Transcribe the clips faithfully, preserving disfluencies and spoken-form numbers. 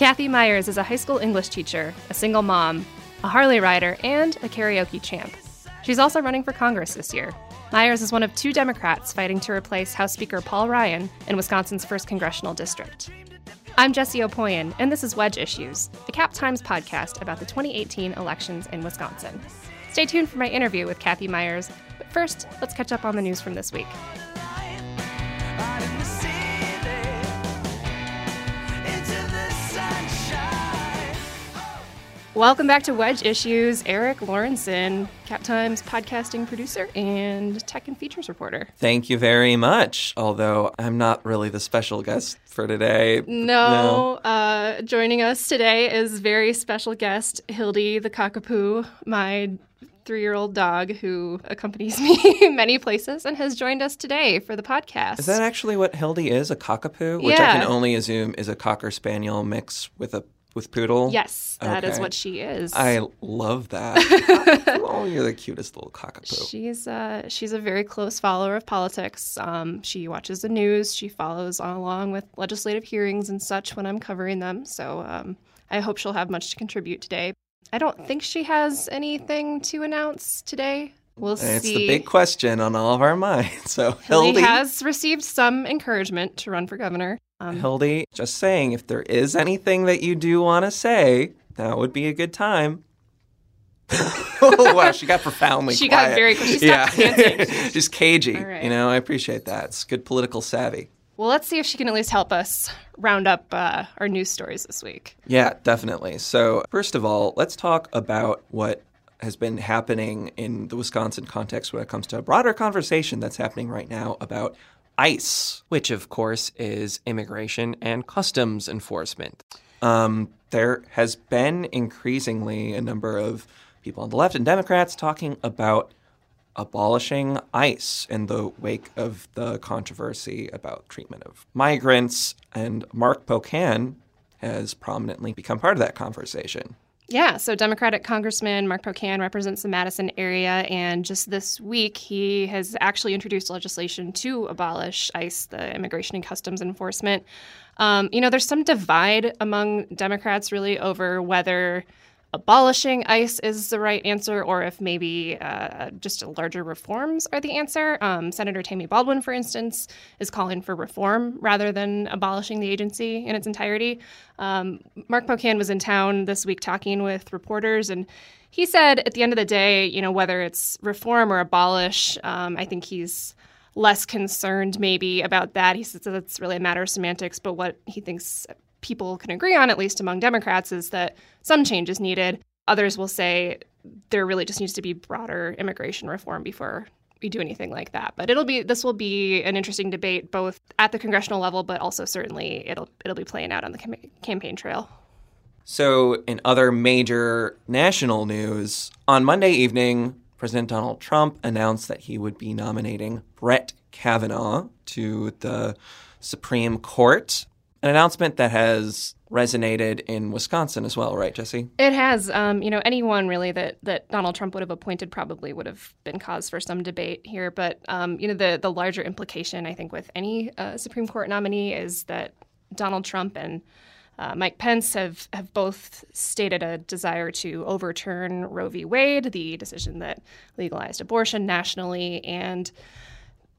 Kathy Myers is a high school English teacher, a single mom, a Harley rider, and a karaoke champ. She's also running for Congress this year. Myers is one of two Democrats fighting to replace House Speaker Paul Ryan in Wisconsin's first congressional district. I'm Jessie Opoian, and this is Wedge Issues, a Cap Times podcast about the twenty eighteen elections in Wisconsin. Stay tuned for my interview with Kathy Myers, but first, let's catch up on the news from this week. Welcome back to Wedge Issues, Eric Lawrenson, Cap Times podcasting producer and tech and features reporter. Thank you very much, although I'm not really the special guest for today. No, no. Uh, joining us today is very special guest Hildy the Cockapoo, my three-year-old dog who accompanies me many places and has joined us today for the podcast. Is that actually what Hildy is, a Cockapoo? Which yeah. I can only assume is a Cocker Spaniel mix with a With poodle? Yes, that okay. is what she is. I love that. Oh, you're the cutest little cockapoo. She's uh, she's a very close follower of politics. Um, she watches the news. She follows along with legislative hearings and such when I'm covering them. So um, I hope she'll have much to contribute today. I don't think she has anything to announce today. We'll see. It's the big question on all of our minds. So Hildy has received some encouragement to run for governor. Um, Hildy, just saying, if there is anything that you do want to say, that would be a good time. Oh, wow, she got profoundly she quiet. She got very quiet. She stopped yeah. dancing. She's cagey. Right. You know, I appreciate that. It's good political savvy. Well, let's see if she can at least help us round up uh, our news stories this week. Yeah, definitely. So first of all, let's talk about what has been happening in the Wisconsin context when it comes to a broader conversation that's happening right now about ICE, which of course is Immigration and Customs Enforcement. Um, there has been increasingly a number of people on the left and Democrats talking about abolishing ICE in the wake of the controversy about treatment of migrants, and Mark Pocan has prominently become part of that conversation. Yeah, so Democratic Congressman Mark Pocan represents the Madison area, and just this week he has actually introduced legislation to abolish ICE, the Immigration and Customs Enforcement. Um, you know, there's some divide among Democrats really over whether abolishing ICE is the right answer or if maybe uh, just larger reforms are the answer. Um, Senator Tammy Baldwin, for instance, is calling for reform rather than abolishing the agency in its entirety. Um, Mark Pocan was in town this week talking with reporters, and he said at the end of the day, you know, whether it's reform or abolish, um, I think he's less concerned maybe about that. He says that's really a matter of semantics, but what he thinks people can agree on, at least among Democrats, is that some change is needed. Others will say there really just needs to be broader immigration reform before we do anything like that. But it'll be this will be an interesting debate both at the congressional level, but also certainly it'll it'll be playing out on the cam- campaign trail. So in other major national news, on Monday evening, President Donald Trump announced that he would be nominating Brett Kavanaugh to the Supreme Court. An announcement that has resonated in Wisconsin as well, right, Jessie? It has. Um, you know, anyone really that, that Donald Trump would have appointed probably would have been cause for some debate here. But, um, you know, the, the larger implication, I think, with any uh, Supreme Court nominee is that Donald Trump and uh, Mike Pence have, have both stated a desire to overturn Roe v. Wade, the decision that legalized abortion nationally. And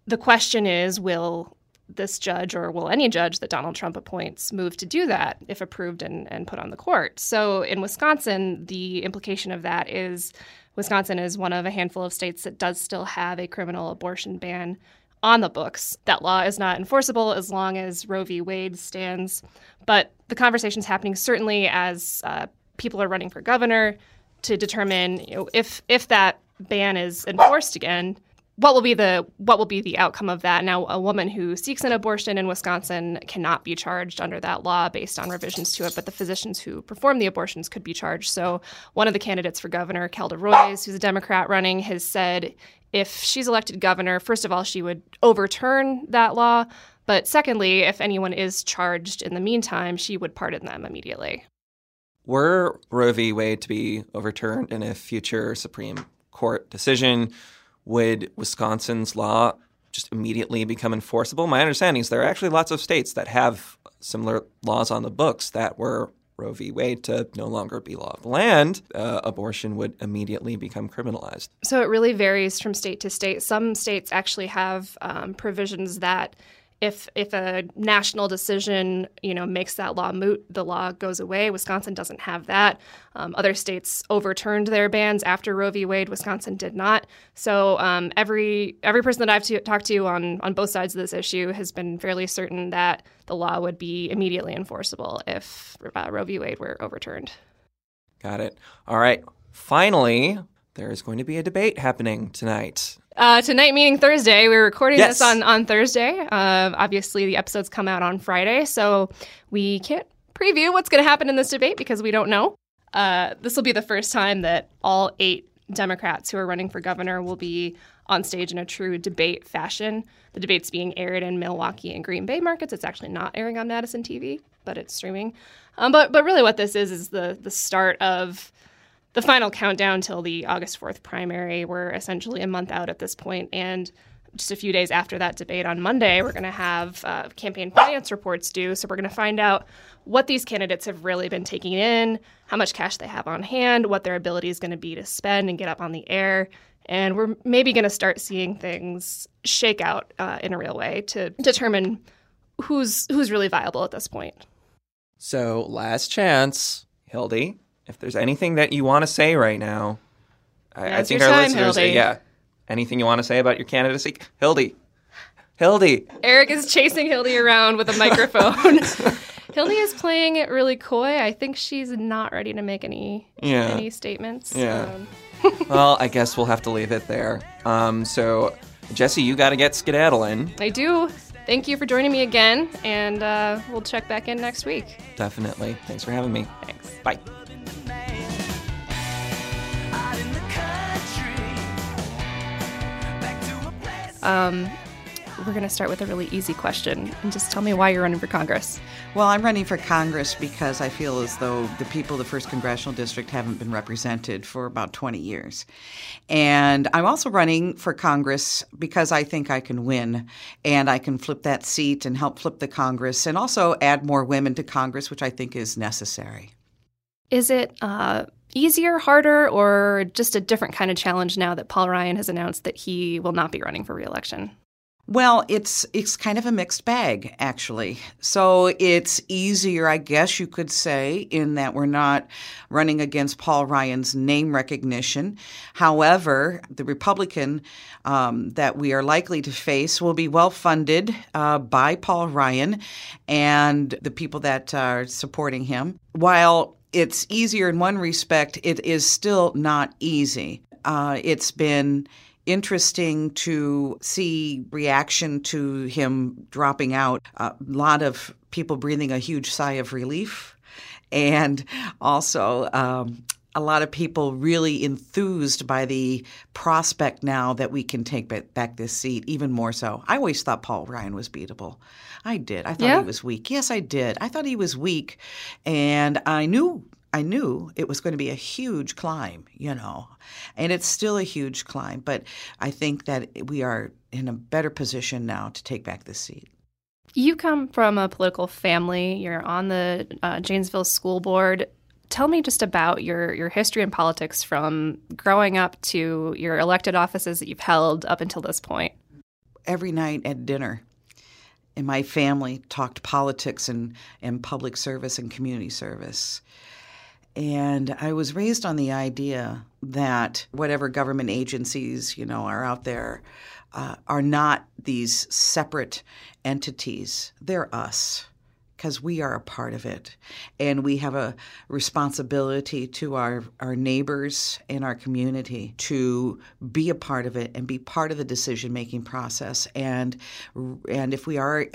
the question is, will this judge, or will any judge that Donald Trump appoints, move to do that if approved and, and put on the court? So in Wisconsin, the implication of that is Wisconsin is one of a handful of states that does still have a criminal abortion ban on the books. That law is not enforceable as long as Roe v. Wade stands. But the conversation's happening certainly as uh, people are running for governor to determine, you know, if if that ban is enforced again, What will be the what will be the outcome of that? Now, a woman who seeks an abortion in Wisconsin cannot be charged under that law based on revisions to it, but the physicians who perform the abortions could be charged. So one of the candidates for governor, Kelda Roys, who's a Democrat running, has said if she's elected governor, first of all, she would overturn that law. But secondly, if anyone is charged in the meantime, she would pardon them immediately. Were Roe v. Wade to be overturned in a future Supreme Court decision, would Wisconsin's law just immediately become enforceable? My understanding is there are actually lots of states that have similar laws on the books that were Roe v. Wade to no longer be law of the land, uh, abortion would immediately become criminalized. So it really varies from state to state. Some states actually have um, provisions that if if a national decision, you know, makes that law moot, the law goes away. Wisconsin doesn't have that. Um, other states overturned their bans after Roe v. Wade. Wisconsin did not. So um, every every person that I've to, talked to on, on both sides of this issue has been fairly certain that the law would be immediately enforceable if uh, Roe v. Wade were overturned. Got it. All right. Finally, there is going to be a debate happening tonight. Uh, tonight, meaning Thursday. We're recording yes. this on, on Thursday. Uh, obviously, the episodes come out on Friday, so we can't preview what's going to happen in this debate because we don't know. Uh, this will be the first time that all eight Democrats who are running for governor will be on stage in a true debate fashion. The debate's being aired in Milwaukee and Green Bay markets. It's actually not airing on Madison T V, but it's streaming. Um, but but really what this is is the the start of the final countdown till the August fourth primary. We're essentially a month out at this point, and just a few days after that debate on Monday, we're going to have uh, campaign finance reports due. So we're going to find out what these candidates have really been taking in, how much cash they have on hand, what their ability is going to be to spend and get up on the air. And we're maybe going to start seeing things shake out uh, in a real way to determine who's who's really viable at this point. So last chance, Hildy. If there's anything that you want to say right now, I, I think our time, listeners say, yeah. Anything you want to say about your candidacy? Hildy. Hildy. Eric is chasing Hildy around with a microphone. Hildy is playing it really coy. I think she's not ready to make any, yeah. any statements. Yeah. Um. Well, I guess we'll have to leave it there. Um, so, Jessie, you got to get skedaddling. I do. Thank you for joining me again, and uh, we'll check back in next week. Definitely. Thanks for having me. Thanks. Bye. Um, we're going to start with a really easy question, and just tell me why you're running for Congress. Well, I'm running for Congress because I feel as though the people of the first Congressional District haven't been represented for about twenty years. And I'm also running for Congress because I think I can win, and I can flip that seat and help flip the Congress, and also add more women to Congress, which I think is necessary. Is it uh, easier, harder, or just a different kind of challenge now that Paul Ryan has announced that he will not be running for re-election? Well, it's it's kind of a mixed bag, actually. So it's easier, I guess you could say, in that we're not running against Paul Ryan's name recognition. However, the Republican um, that we are likely to face will be well-funded uh, by Paul Ryan and the people that are supporting him. While it's easier in one respect, it is still not easy. Uh, it's been interesting to see reaction to him dropping out. A lot of people breathing a huge sigh of relief, and also um, a lot of people really enthused by the prospect now that we can take back this seat even more so. I always thought Paul Ryan was beatable. I did. I thought yeah. he was weak. Yes, I did. I thought he was weak, and I knew I knew it was going to be a huge climb, you know, and it's still a huge climb. But I think that we are in a better position now to take back this seat. You come from a political family. You're on the uh, Janesville School Board. Tell me just about your, your history in politics from growing up to your elected offices that you've held up until this point. Every night at dinner, and my family talked politics and, and public service and community service. And I was raised on the idea that whatever government agencies, you know, are out there uh, are not these separate entities. They're us, because we are a part of it. And we have a responsibility to our, our neighbors and our community to be a part of it and be part of the decision-making process. And, and if we are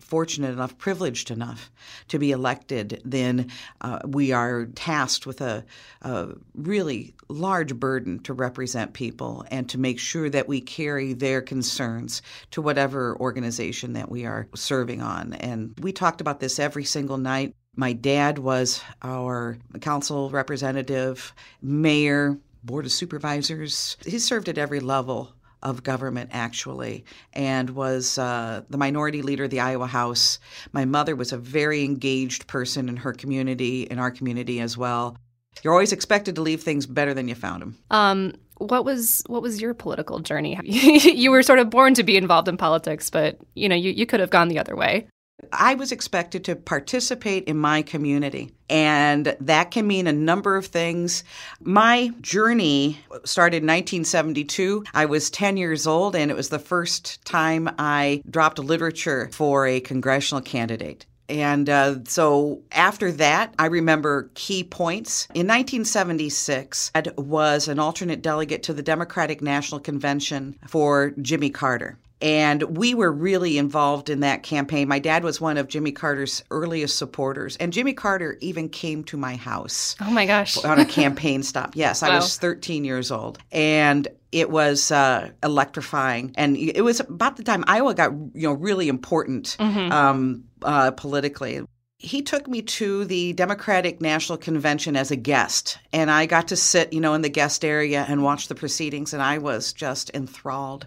fortunate enough, privileged enough to be elected, then uh, we are tasked with a, a really large burden to represent people and to make sure that we carry their concerns to whatever organization that we are serving on. And we talked about this every single night. My dad was our council representative, mayor, board of supervisors. He served at every level of government, actually, and was uh, the minority leader of the Iowa House. My mother was a very engaged person in her community, in our community as well. You're always expected to leave things better than you found them. Um, what was what was your political journey? You were sort of born to be involved in politics, but you know you, you could have gone the other way. I was expected to participate in my community, and that can mean a number of things. My journey started in nineteen seventy-two. I was ten years old, and it was the first time I dropped literature for a congressional candidate. And uh, so after that, I remember key points. In nineteen seventy-six, I was an alternate delegate to the Democratic National Convention for Jimmy Carter. And we were really involved in that campaign. My dad was one of Jimmy Carter's earliest supporters. And Jimmy Carter even came to my house. Oh, my gosh. On a campaign stop. Yes, wow. I was thirteen years old. And it was uh, electrifying. And it was about the time Iowa got, you know, really important mm-hmm. um, uh, politically. He took me to the Democratic National Convention as a guest, and I got to sit, you know, in the guest area and watch the proceedings, and I was just enthralled.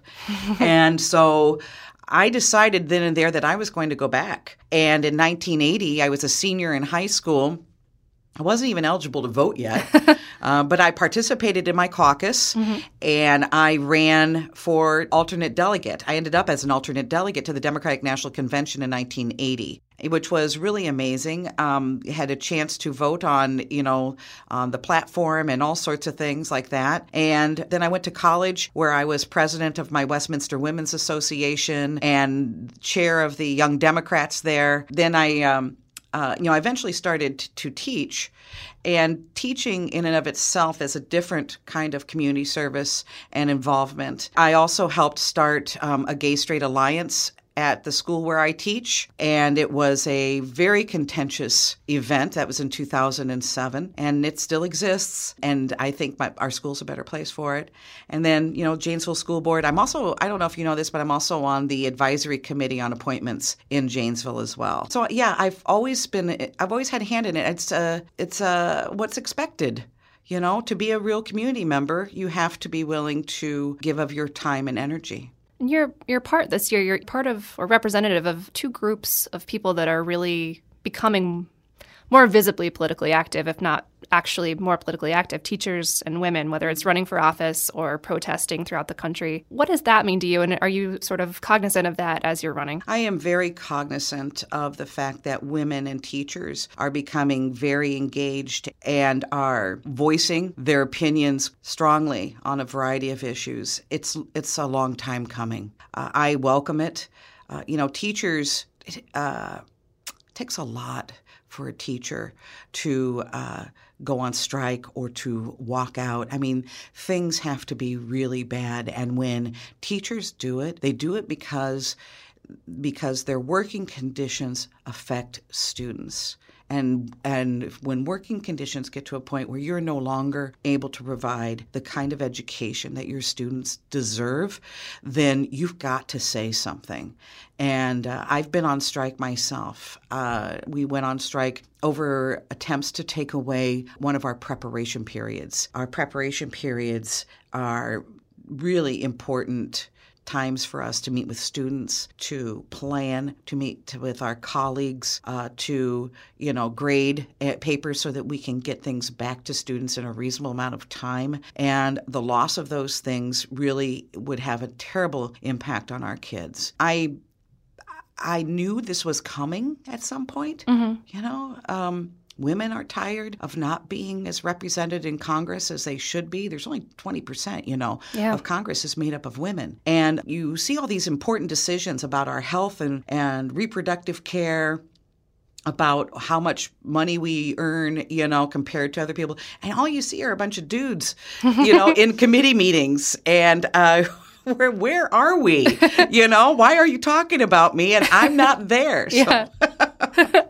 And so I decided then and there that I was going to go back. And in nineteen eighty, I was a senior in high school. I wasn't even eligible to vote yet, uh, but I participated in my caucus, mm-hmm. and I ran for alternate delegate. I ended up as an alternate delegate to the Democratic National Convention in nineteen eighty, which was really amazing. Um, had a chance to vote on, you know, on the platform and all sorts of things like that. And then I went to college, where I was president of my Westminster Women's Association and chair of the Young Democrats there. Then I... Um, Uh, you know, I eventually started t- to teach, and teaching in and of itself is a different kind of community service and involvement. I also helped start um, a Gay Straight Alliance at the school where I teach, and it was a very contentious event. That was in two thousand seven, and it still exists, and I think my, our school's a better place for it. And then, you know, Janesville School Board. I'm also, I don't know if you know this, but I'm also on the advisory committee on appointments in Janesville as well. So, yeah, I've always been, I've always had a hand in it. It's a, it's a, what's expected. You know, to be a real community member, you have to be willing to give of your time and energy. And you're, you're part this year, you're part of or representative of two groups of people that are really becoming more visibly politically active, if not actually more politically active, teachers and women, whether it's running for office or protesting throughout the country. What does that mean to you? And are you sort of cognizant of that as you're running? I am very cognizant of the fact that women and teachers are becoming very engaged and are voicing their opinions strongly on a variety of issues. It's, it's a long time coming. Uh, I welcome it. Uh, you know, teachers, uh, it takes a lot for a teacher to uh, go on strike or to walk out. I mean, things have to be really bad. And when teachers do it, they do it because because their working conditions affect students. And and when working conditions get to a point where you're no longer able to provide the kind of education that your students deserve, then you've got to say something. And uh, I've been on strike myself. Uh, we went on strike over attempts to take away one of our preparation periods. Our preparation periods are really important times for us to meet with students, to plan, to meet with our colleagues, uh, to, you know, grade papers so that we can get things back to students in a reasonable amount of time. And the loss of those things really would have a terrible impact on our kids. I I knew this was coming at some point, mm-hmm. you know. Um, Women are tired of not being as represented in Congress as they should be. There's only twenty percent, you know, yeah. of Congress is made up of women. And you see all these important decisions about our health and, and reproductive care, about how much money we earn, you know, compared to other people. And all you see are a bunch of dudes, you know, in committee meetings. And uh, where, where are we? You know, why are you talking about me? And I'm not there. Yeah. So.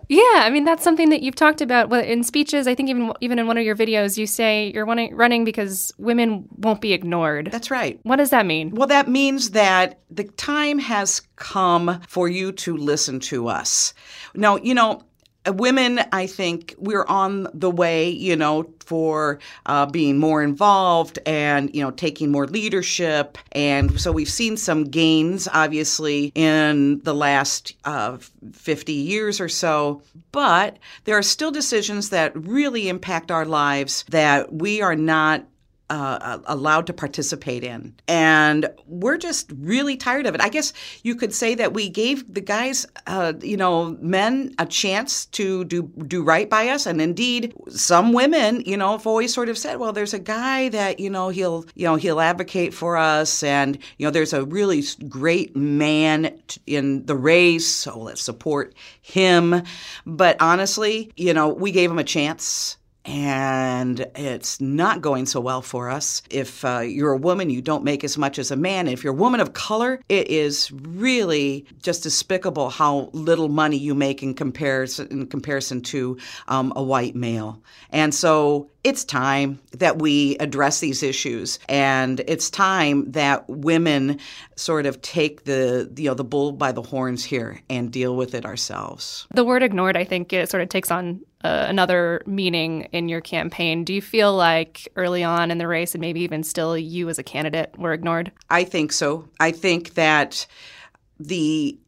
Yeah, I mean, that's something that you've talked about in speeches. I think even even in one of your videos, you say you're running because women won't be ignored. That's right. What does that mean? Well, that means that the time has come for you to listen to us. Now, you know, women, I think we're on the way, you know, for uh, being more involved and, you know, taking more leadership. And so we've seen some gains, obviously, in the last uh, fifty years or so. But there are still decisions that really impact our lives that we are not Uh, allowed to participate in. And we're just really tired of it. I guess you could say that we gave the guys, uh, you know, men a chance to do do right by us. And indeed, some women, you know, have always sort of said, well, there's a guy that, you know, he'll, you know, he'll advocate for us. And, you know, there's a really great man in the race, so let's support him. But honestly, you know, we gave him a chance. And it's not going so well for us. If uh, you're a woman, you don't make as much as a man. If you're a woman of color, it is really just despicable how little money you make in comparison in comparison to um, a white male. And so it's time that we address these issues, and it's time that women sort of take the, you know, the bull by the horns here and deal with it ourselves. The word ignored, I think, it sort of takes on Uh, another meaning in your campaign. Do you feel like early on in the race, and maybe even still, you as a candidate were ignored? I think so. I think that the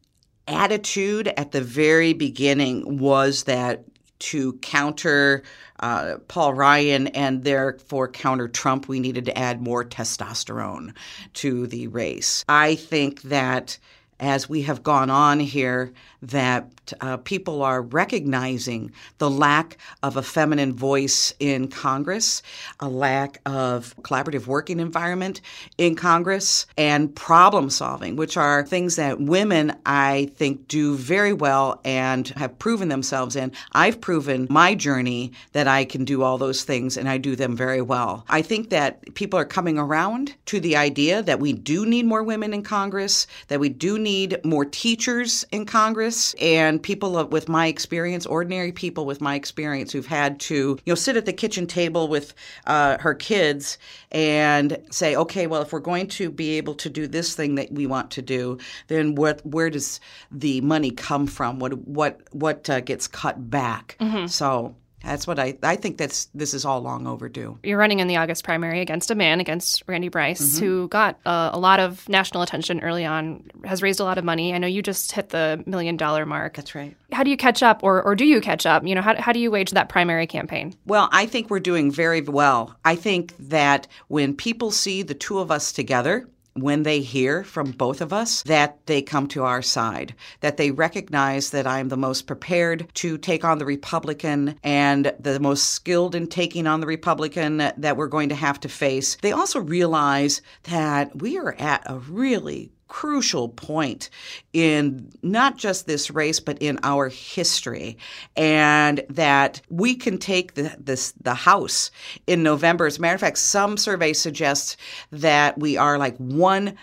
attitude at the very beginning was that to counter uh, Paul Ryan and therefore counter Trump, we needed to add more testosterone to the race. I think that as we have gone on here, that uh, people are recognizing the lack of a feminine voice in Congress, a lack of collaborative working environment in Congress, and problem solving, which are things that women, I think, do very well and have proven themselves in. I've proven my journey that I can do all those things, and I do them very well. I think that people are coming around to the idea that we do need more women in Congress, that we do need more teachers in Congress, and people with my experience, ordinary people with my experience who've had to, you know, sit at the kitchen table with uh, her kids and say, okay, well, if we're going to be able to do this thing that we want to do, then what, where does the money come from? What what what uh, gets cut back? Mm-hmm. So that's what I, I think that's, this is all long overdue. You're running in the August primary against a man, against Randy Bryce, mm-hmm. who got uh, a lot of national attention early on, has raised a lot of money. I know you just hit the million dollar mark. That's right. How do you catch up, or, or do you catch up? You know, how, how do you wage that primary campaign? Well, I think we're doing very well. I think that when people see the two of us together, when they hear from both of us, that they come to our side, that they recognize that I'm the most prepared to take on the Republican and the most skilled in taking on the Republican that we're going to have to face. They also realize that we are at a really crucial point in not just this race, but in our history, and that we can take the, this, the House in November. As a matter of fact, some surveys suggest that we are like one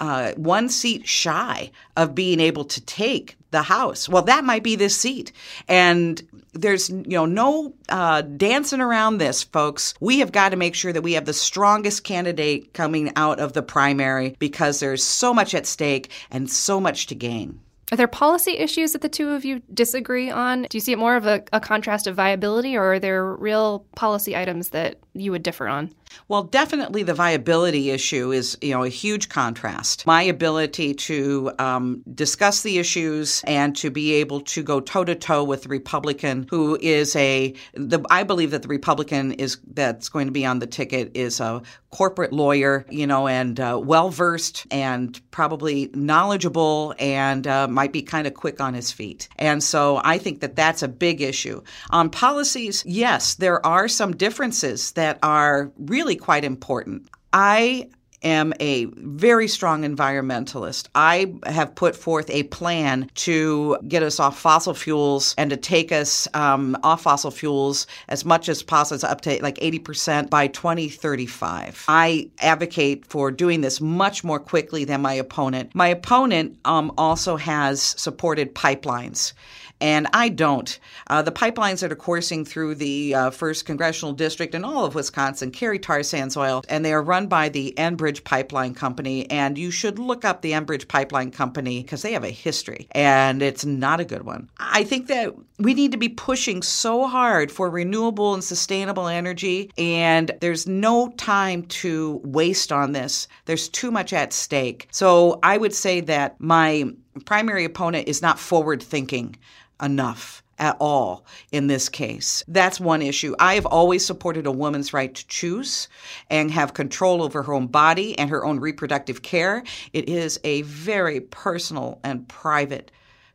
uh, one seat shy of being able to take the House. Well, that might be this seat. And there's, you know, no uh, dancing around this, folks. We have got to make sure that we have the strongest candidate coming out of the primary, because there's so much at stake and so much to gain. Are there policy issues that the two of you disagree on? Do you see it more of a, a contrast of viability, or are there real policy items that you would differ on? Well, definitely the viability issue is, you know, a huge contrast. My ability to um, discuss the issues and to be able to go toe-to-toe with the Republican, who is a, the, I believe that the Republican is that's going to be on the ticket is a corporate lawyer, you know, and uh, well-versed and probably knowledgeable and uh, might be kind of quick on his feet. And so I think that that's a big issue. On policies, yes, there are some differences that are really really quite important. I am a very strong environmentalist. I have put forth a plan to get us off fossil fuels and to take us um, off fossil fuels as much as possible, up to like eighty percent by twenty thirty-five. I advocate for doing this much more quickly than my opponent. My opponent um, also has supported pipelines. And I don't. Uh, the pipelines that are coursing through the uh, first Congressional District and all of Wisconsin carry tar sands oil, and they are run by the Enbridge Enbridge Pipeline Company, and you should look up the Enbridge Pipeline Company because they have a history, and it's not a good one. I think that we need to be pushing so hard for renewable and sustainable energy, and there's no time to waste on this. There's too much at stake. So I would say that my primary opponent is not forward-thinking enough at all in this case. That's one issue. I have always supported a woman's right to choose and have control over her own body and her own reproductive care. It is a very personal and private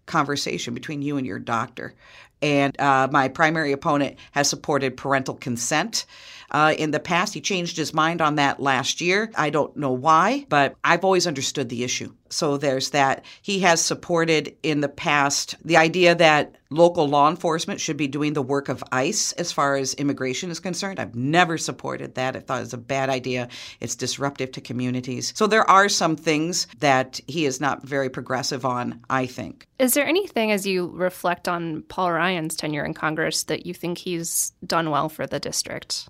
conversation between you and your doctor. And uh, my primary opponent has supported parental consent uh, in the past. He changed his mind on that last year. I don't know why, but I've always understood the issue. So there's that. He has supported in the past the idea that local law enforcement should be doing the work of ICE as far as immigration is concerned. I've never supported that. I thought it was a bad idea. It's disruptive to communities. So there are some things that he is not very progressive on, I think. Is there anything, as you reflect on Paul Ryan's tenure in Congress, that you think he's done well for the district?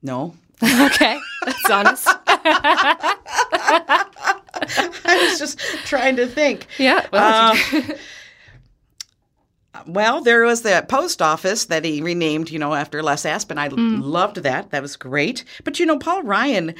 No. Okay. That's honest. I was just trying to think. Yeah. Well, um, Well, there was that post office that he renamed, you know, after Les Aspin. I mm. loved that. That was great. But, you know, Paul Ryan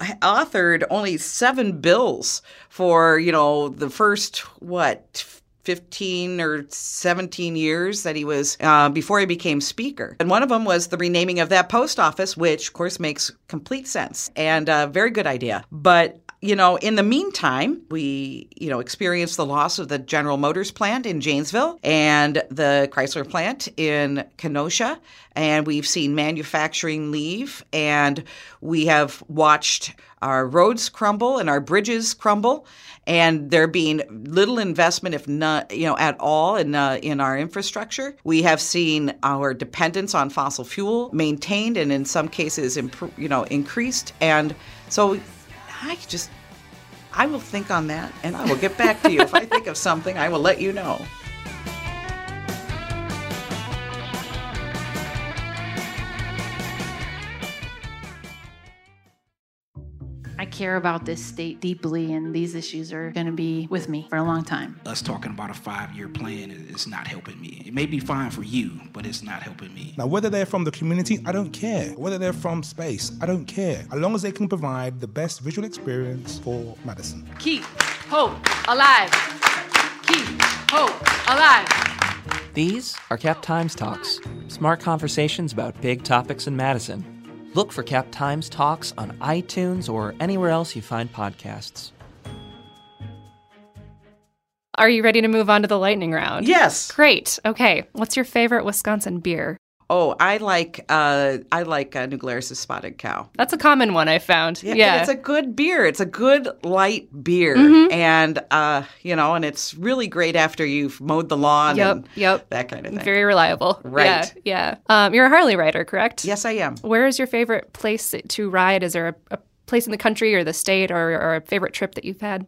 authored only seven bills for, you know, the first, what, fifteen or seventeen years that he was uh, before he became speaker. And one of them was the renaming of that post office, which, of course, makes complete sense and a very good idea. But you know, in the meantime, we, you know, experienced the loss of the General Motors plant in Janesville and the Chrysler plant in Kenosha. And we've seen manufacturing leave, and we have watched our roads crumble and our bridges crumble, and there being little investment, if not, you know, at all in uh, in our infrastructure. We have seen our dependence on fossil fuel maintained and in some cases, imp- you know, increased. And so I just, I will think on that, and I will get back to you. If I think of something, I will let you know. I care about this state deeply, and these issues are going to be with me for a long time. Us talking about a five-year plan is not helping me. It may be fine for you, but it's not helping me. Now, whether they're from the community, I don't care. Whether they're from space, I don't care. As long as they can provide the best visual experience for medicine. Keep hope alive. Keep hope alive. These are Cap Times Talks, smart conversations about big topics in Madison. Look for Cap Times Talks on iTunes or anywhere else you find podcasts. Are you ready to move on to the lightning round? Yes. Great. Okay. What's your favorite Wisconsin beer? Oh, I like uh, I like uh, New Glarus's Spotted Cow. That's a common one I found. Yeah, yeah. It's a good beer. It's a good light beer, mm-hmm. and uh, you know, and it's really great after you've mowed the lawn. Yep, and yep. That kind of thing. Very reliable. Right. Yeah. yeah. Um, you're a Harley rider, correct? Yes, I am. Where is your favorite place to ride? Is there a, a place in the country or the state or, or a favorite trip that you've had?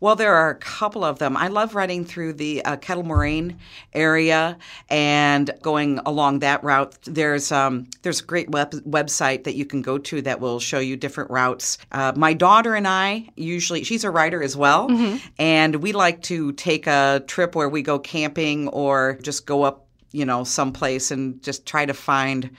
Well, there are a couple of them. I love riding through the uh, Kettle Moraine area and going along that route. There's um, there's a great web- website that you can go to that will show you different routes. Uh, my daughter and I usually, she's a rider as well, mm-hmm. and we like to take a trip where we go camping or just go up, you know, someplace and just try to find.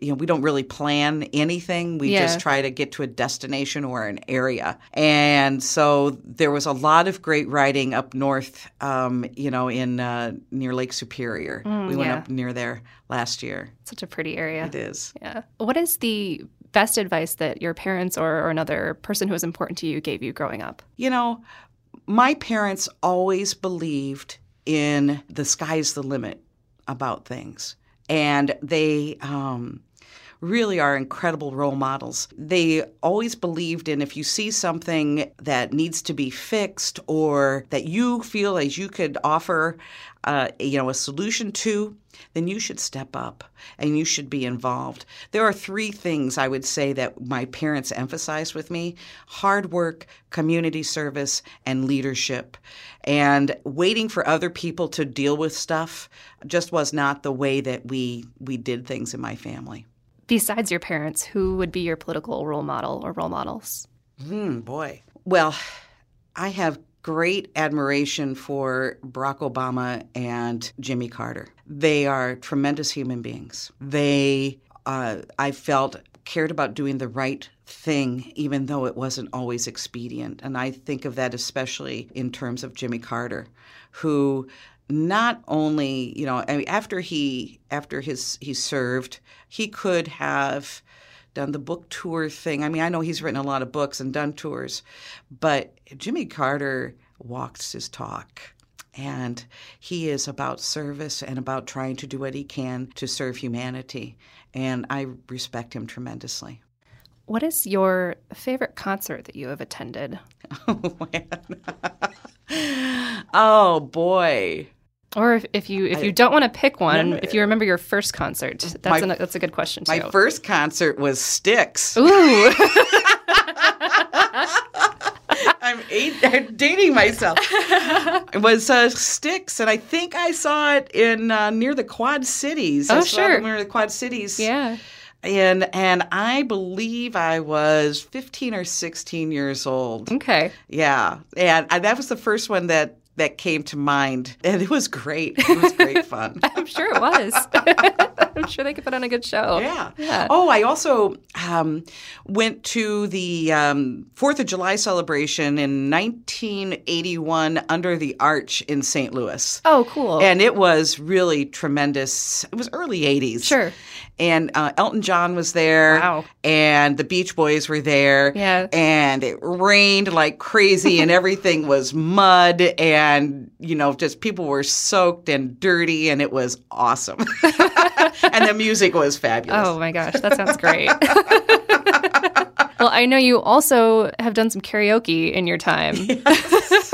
You know, we don't really plan anything. We yeah. just try to get to a destination or an area. And so there was a lot of great riding up north, um, you know, in uh, near Lake Superior. Mm, we went yeah. up near there last year. Such a pretty area. It is. Yeah. What is the best advice that your parents or, or another person who was important to you gave you growing up? You know, my parents always believed in the sky's the limit about things. And they um, really are incredible role models. They always believed in if you see something that needs to be fixed or that you feel as you could offer uh, you know, a solution to, then you should step up and you should be involved. There are three things I would say that my parents emphasized with me: hard work, community service, and leadership. And waiting for other people to deal with stuff just was not the way that we, we did things in my family. Besides your parents, who would be your political role model or role models? Mm, boy. Well, I have great admiration for Barack Obama and Jimmy Carter. They are tremendous human beings. They, uh, I felt, cared about doing the right thing, even though it wasn't always expedient. And I think of that especially in terms of Jimmy Carter, who not only, you know, I mean, after he after his he served, he could have done the book tour thing. I mean, I know he's written a lot of books and done tours, but Jimmy Carter walks his talk. And he is about service and about trying to do what he can to serve humanity. And I respect him tremendously. What is your favorite concert that you have attended? Oh, man. Oh, boy. Or if, if you if you I, don't want to pick one, no, if you remember your first concert, that's, my, a, that's a good question, too. My first concert was Styx. Ooh. I'm, eight, I'm dating myself. It was uh, Styx, and I think I saw it in uh, near the Quad Cities. Oh, I saw sure. It near the Quad Cities. Yeah. And and I believe I was fifteen or sixteen years old. Okay. Yeah. And I, that was the first one that, that came to mind. And it was great. It was great fun. I'm sure it was. I'm sure they could put on a good show. Yeah. yeah. Oh, I also um, went to the um, fourth of July celebration in nineteen eighty-one under the arch in Saint Louis. Oh, cool. And it was really tremendous. It was early eighties. Sure. And uh, Elton John was there. Wow. And the Beach Boys were there. Yeah. And it rained like crazy and everything was mud and, you know, just people were soaked and dirty and it was awesome. And the music was fabulous. Oh, my gosh. That sounds great. Well, I know you also have done some karaoke in your time. Yes.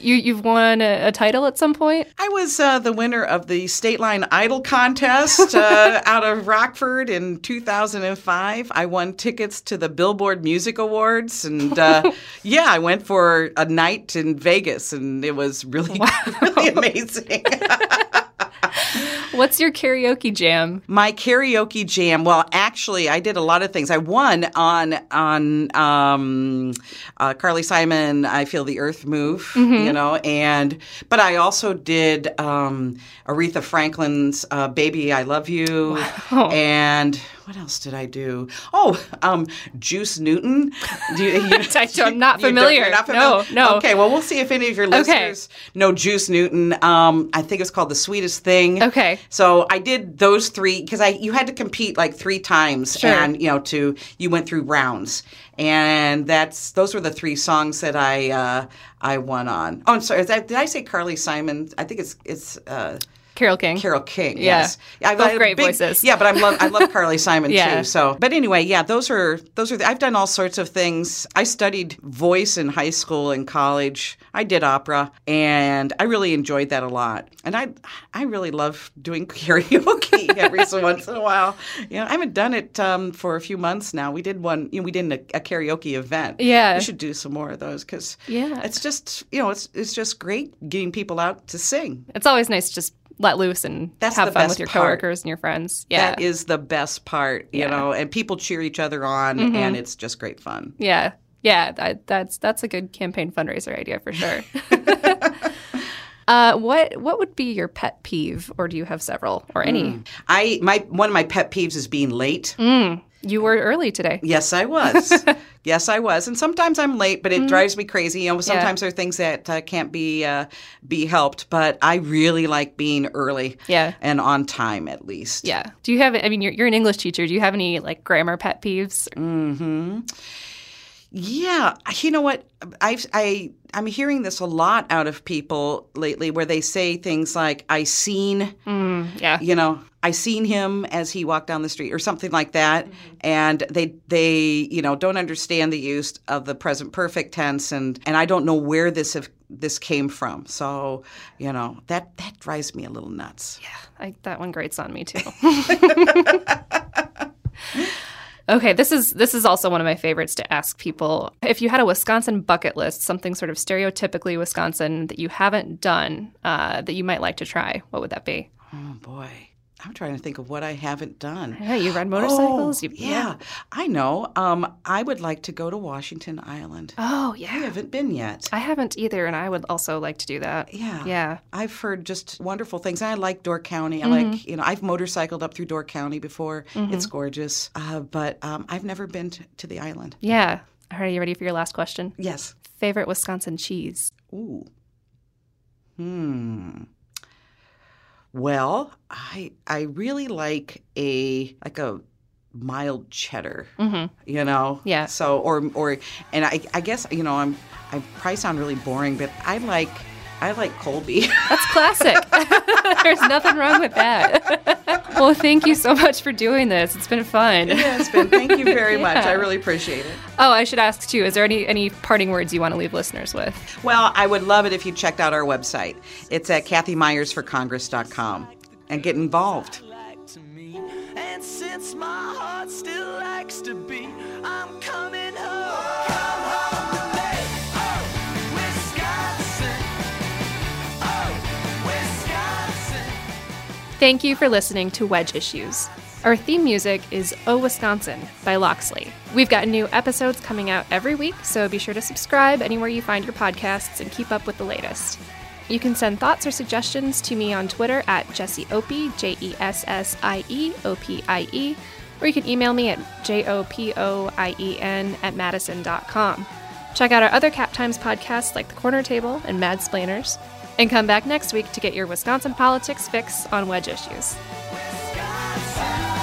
You, you've won a, a title at some point? I was uh, the winner of the Stateline Idol contest uh, out of Rockford in two thousand five. I won tickets to the Billboard Music Awards. And uh, yeah, I went for a night in Vegas, and it was really, wow. really amazing. What's your karaoke jam? My karaoke jam. Well, actually, I did a lot of things. I won on on um, uh, Carly Simon, I Feel the Earth Move, mm-hmm. you know, and but I also did um, Aretha Franklin's uh, Baby, I Love You, wow. and what else did I do? Oh, um, Juice Newton. Do you, you, so I'm not familiar. You're not familiar? No, no. Okay, well, we'll see if any of your listeners okay. know Juice Newton. Um, I think it's called The Sweetest Thing. Okay. So I did those three because I you had to compete like three times, sure. and you know to you went through rounds, and that's those were the three songs that I uh, I won on. Oh, I'm sorry. That, did I say Carly Simon? I think it's it's. Uh, Carole King. Carole King, yeah. yes. Both I, I, great big, voices. Yeah, but I'm lo- I love Carly Simon, yeah. too. So, But anyway, yeah, those are – those are. The, I've done all sorts of things. I studied voice in high school and college. I did opera, and I really enjoyed that a lot. And I I really love doing karaoke every so once in a while. You know, I haven't done it um, for a few months now. We did one you – know, we did a, a karaoke event. Yeah. We should do some more of those because yeah. it's just – you know, it's it's just great getting people out to sing. It's always nice to just – let loose and That's have fun with your part. coworkers and your friends. Yeah. That is the best part, you yeah. know, and people cheer each other on, mm-hmm. and it's just great fun. Yeah. Yeah, that, that's that's a good campaign fundraiser idea for sure. uh, what what would be your pet peeve, or do you have several, or any? Mm. I my One of my pet peeves is being late. Mm. You were early today. Yes, I was. Yes, I was. And sometimes I'm late, but it mm. drives me crazy. You know, sometimes yeah. there are things that uh, can't be uh, be helped, but I really like being early yeah. and on time at least. Yeah. Do you have – I mean, you're, you're an English teacher. Do you have any, like, grammar pet peeves? Mm-hmm. Yeah. You know what? I've, I, I'm hearing this a lot out of people lately where they say things like, I seen mm, – yeah. you know – I seen him as he walked down the street or something like that. Mm-hmm. And they, they, you know, don't understand the use of the present perfect tense. And, and I don't know where this have, this came from. So, you know, that, that drives me a little nuts. Yeah, I, that one grates on me, too. Okay, this is this is also one of my favorites to ask people. If you had a Wisconsin bucket list, something sort of stereotypically Wisconsin that you haven't done uh, that you might like to try, what would that be? Oh, boy. I'm trying to think of what I haven't done. Yeah, you ride motorcycles? Oh, you, yeah. yeah, I know. Um, I would like to go to Washington Island. Oh, yeah. I haven't been yet. I haven't either, and I would also like to do that. Yeah. Yeah. I've heard just wonderful things. I like Door County. I mm-hmm. like, you know, I've motorcycled up through Door County before. Mm-hmm. It's gorgeous. Uh, but um, I've never been t- to the island. Yeah. All right, are you ready for your last question? Yes. Favorite Wisconsin cheese? Ooh. Hmm. Well, I I really like a like a mild cheddar, mm-hmm. you know. Yeah. So or or and I I guess you know I'm I probably sound really boring, but I like I like Colby. That's classic. There's nothing wrong with that. Well, thank you so much for doing this. It's been fun. It has been. Thank you very yeah. much. I really appreciate it. Oh, I should ask, too, is there any, any parting words you want to leave listeners with? Well, I would love it if you checked out our website. It's at Kathy Myers for Congress dot com. And get involved. And since my heart still likes to be, I'm coming home. Thank you for listening to Wedge Issues. Our theme music is Oh Wisconsin by Loxley. We've got new episodes coming out every week, so be sure to subscribe anywhere you find your podcasts and keep up with the latest. You can send thoughts or suggestions to me on Twitter at Jessie Opie, J E S S I E O P I E, or you can email me at J O P O I E N at madison dot com. Check out our other Cap Times podcasts like The Corner Table and Mad Splainers. And come back next week to get your Wisconsin politics fix on Wedge Issues. Wisconsin.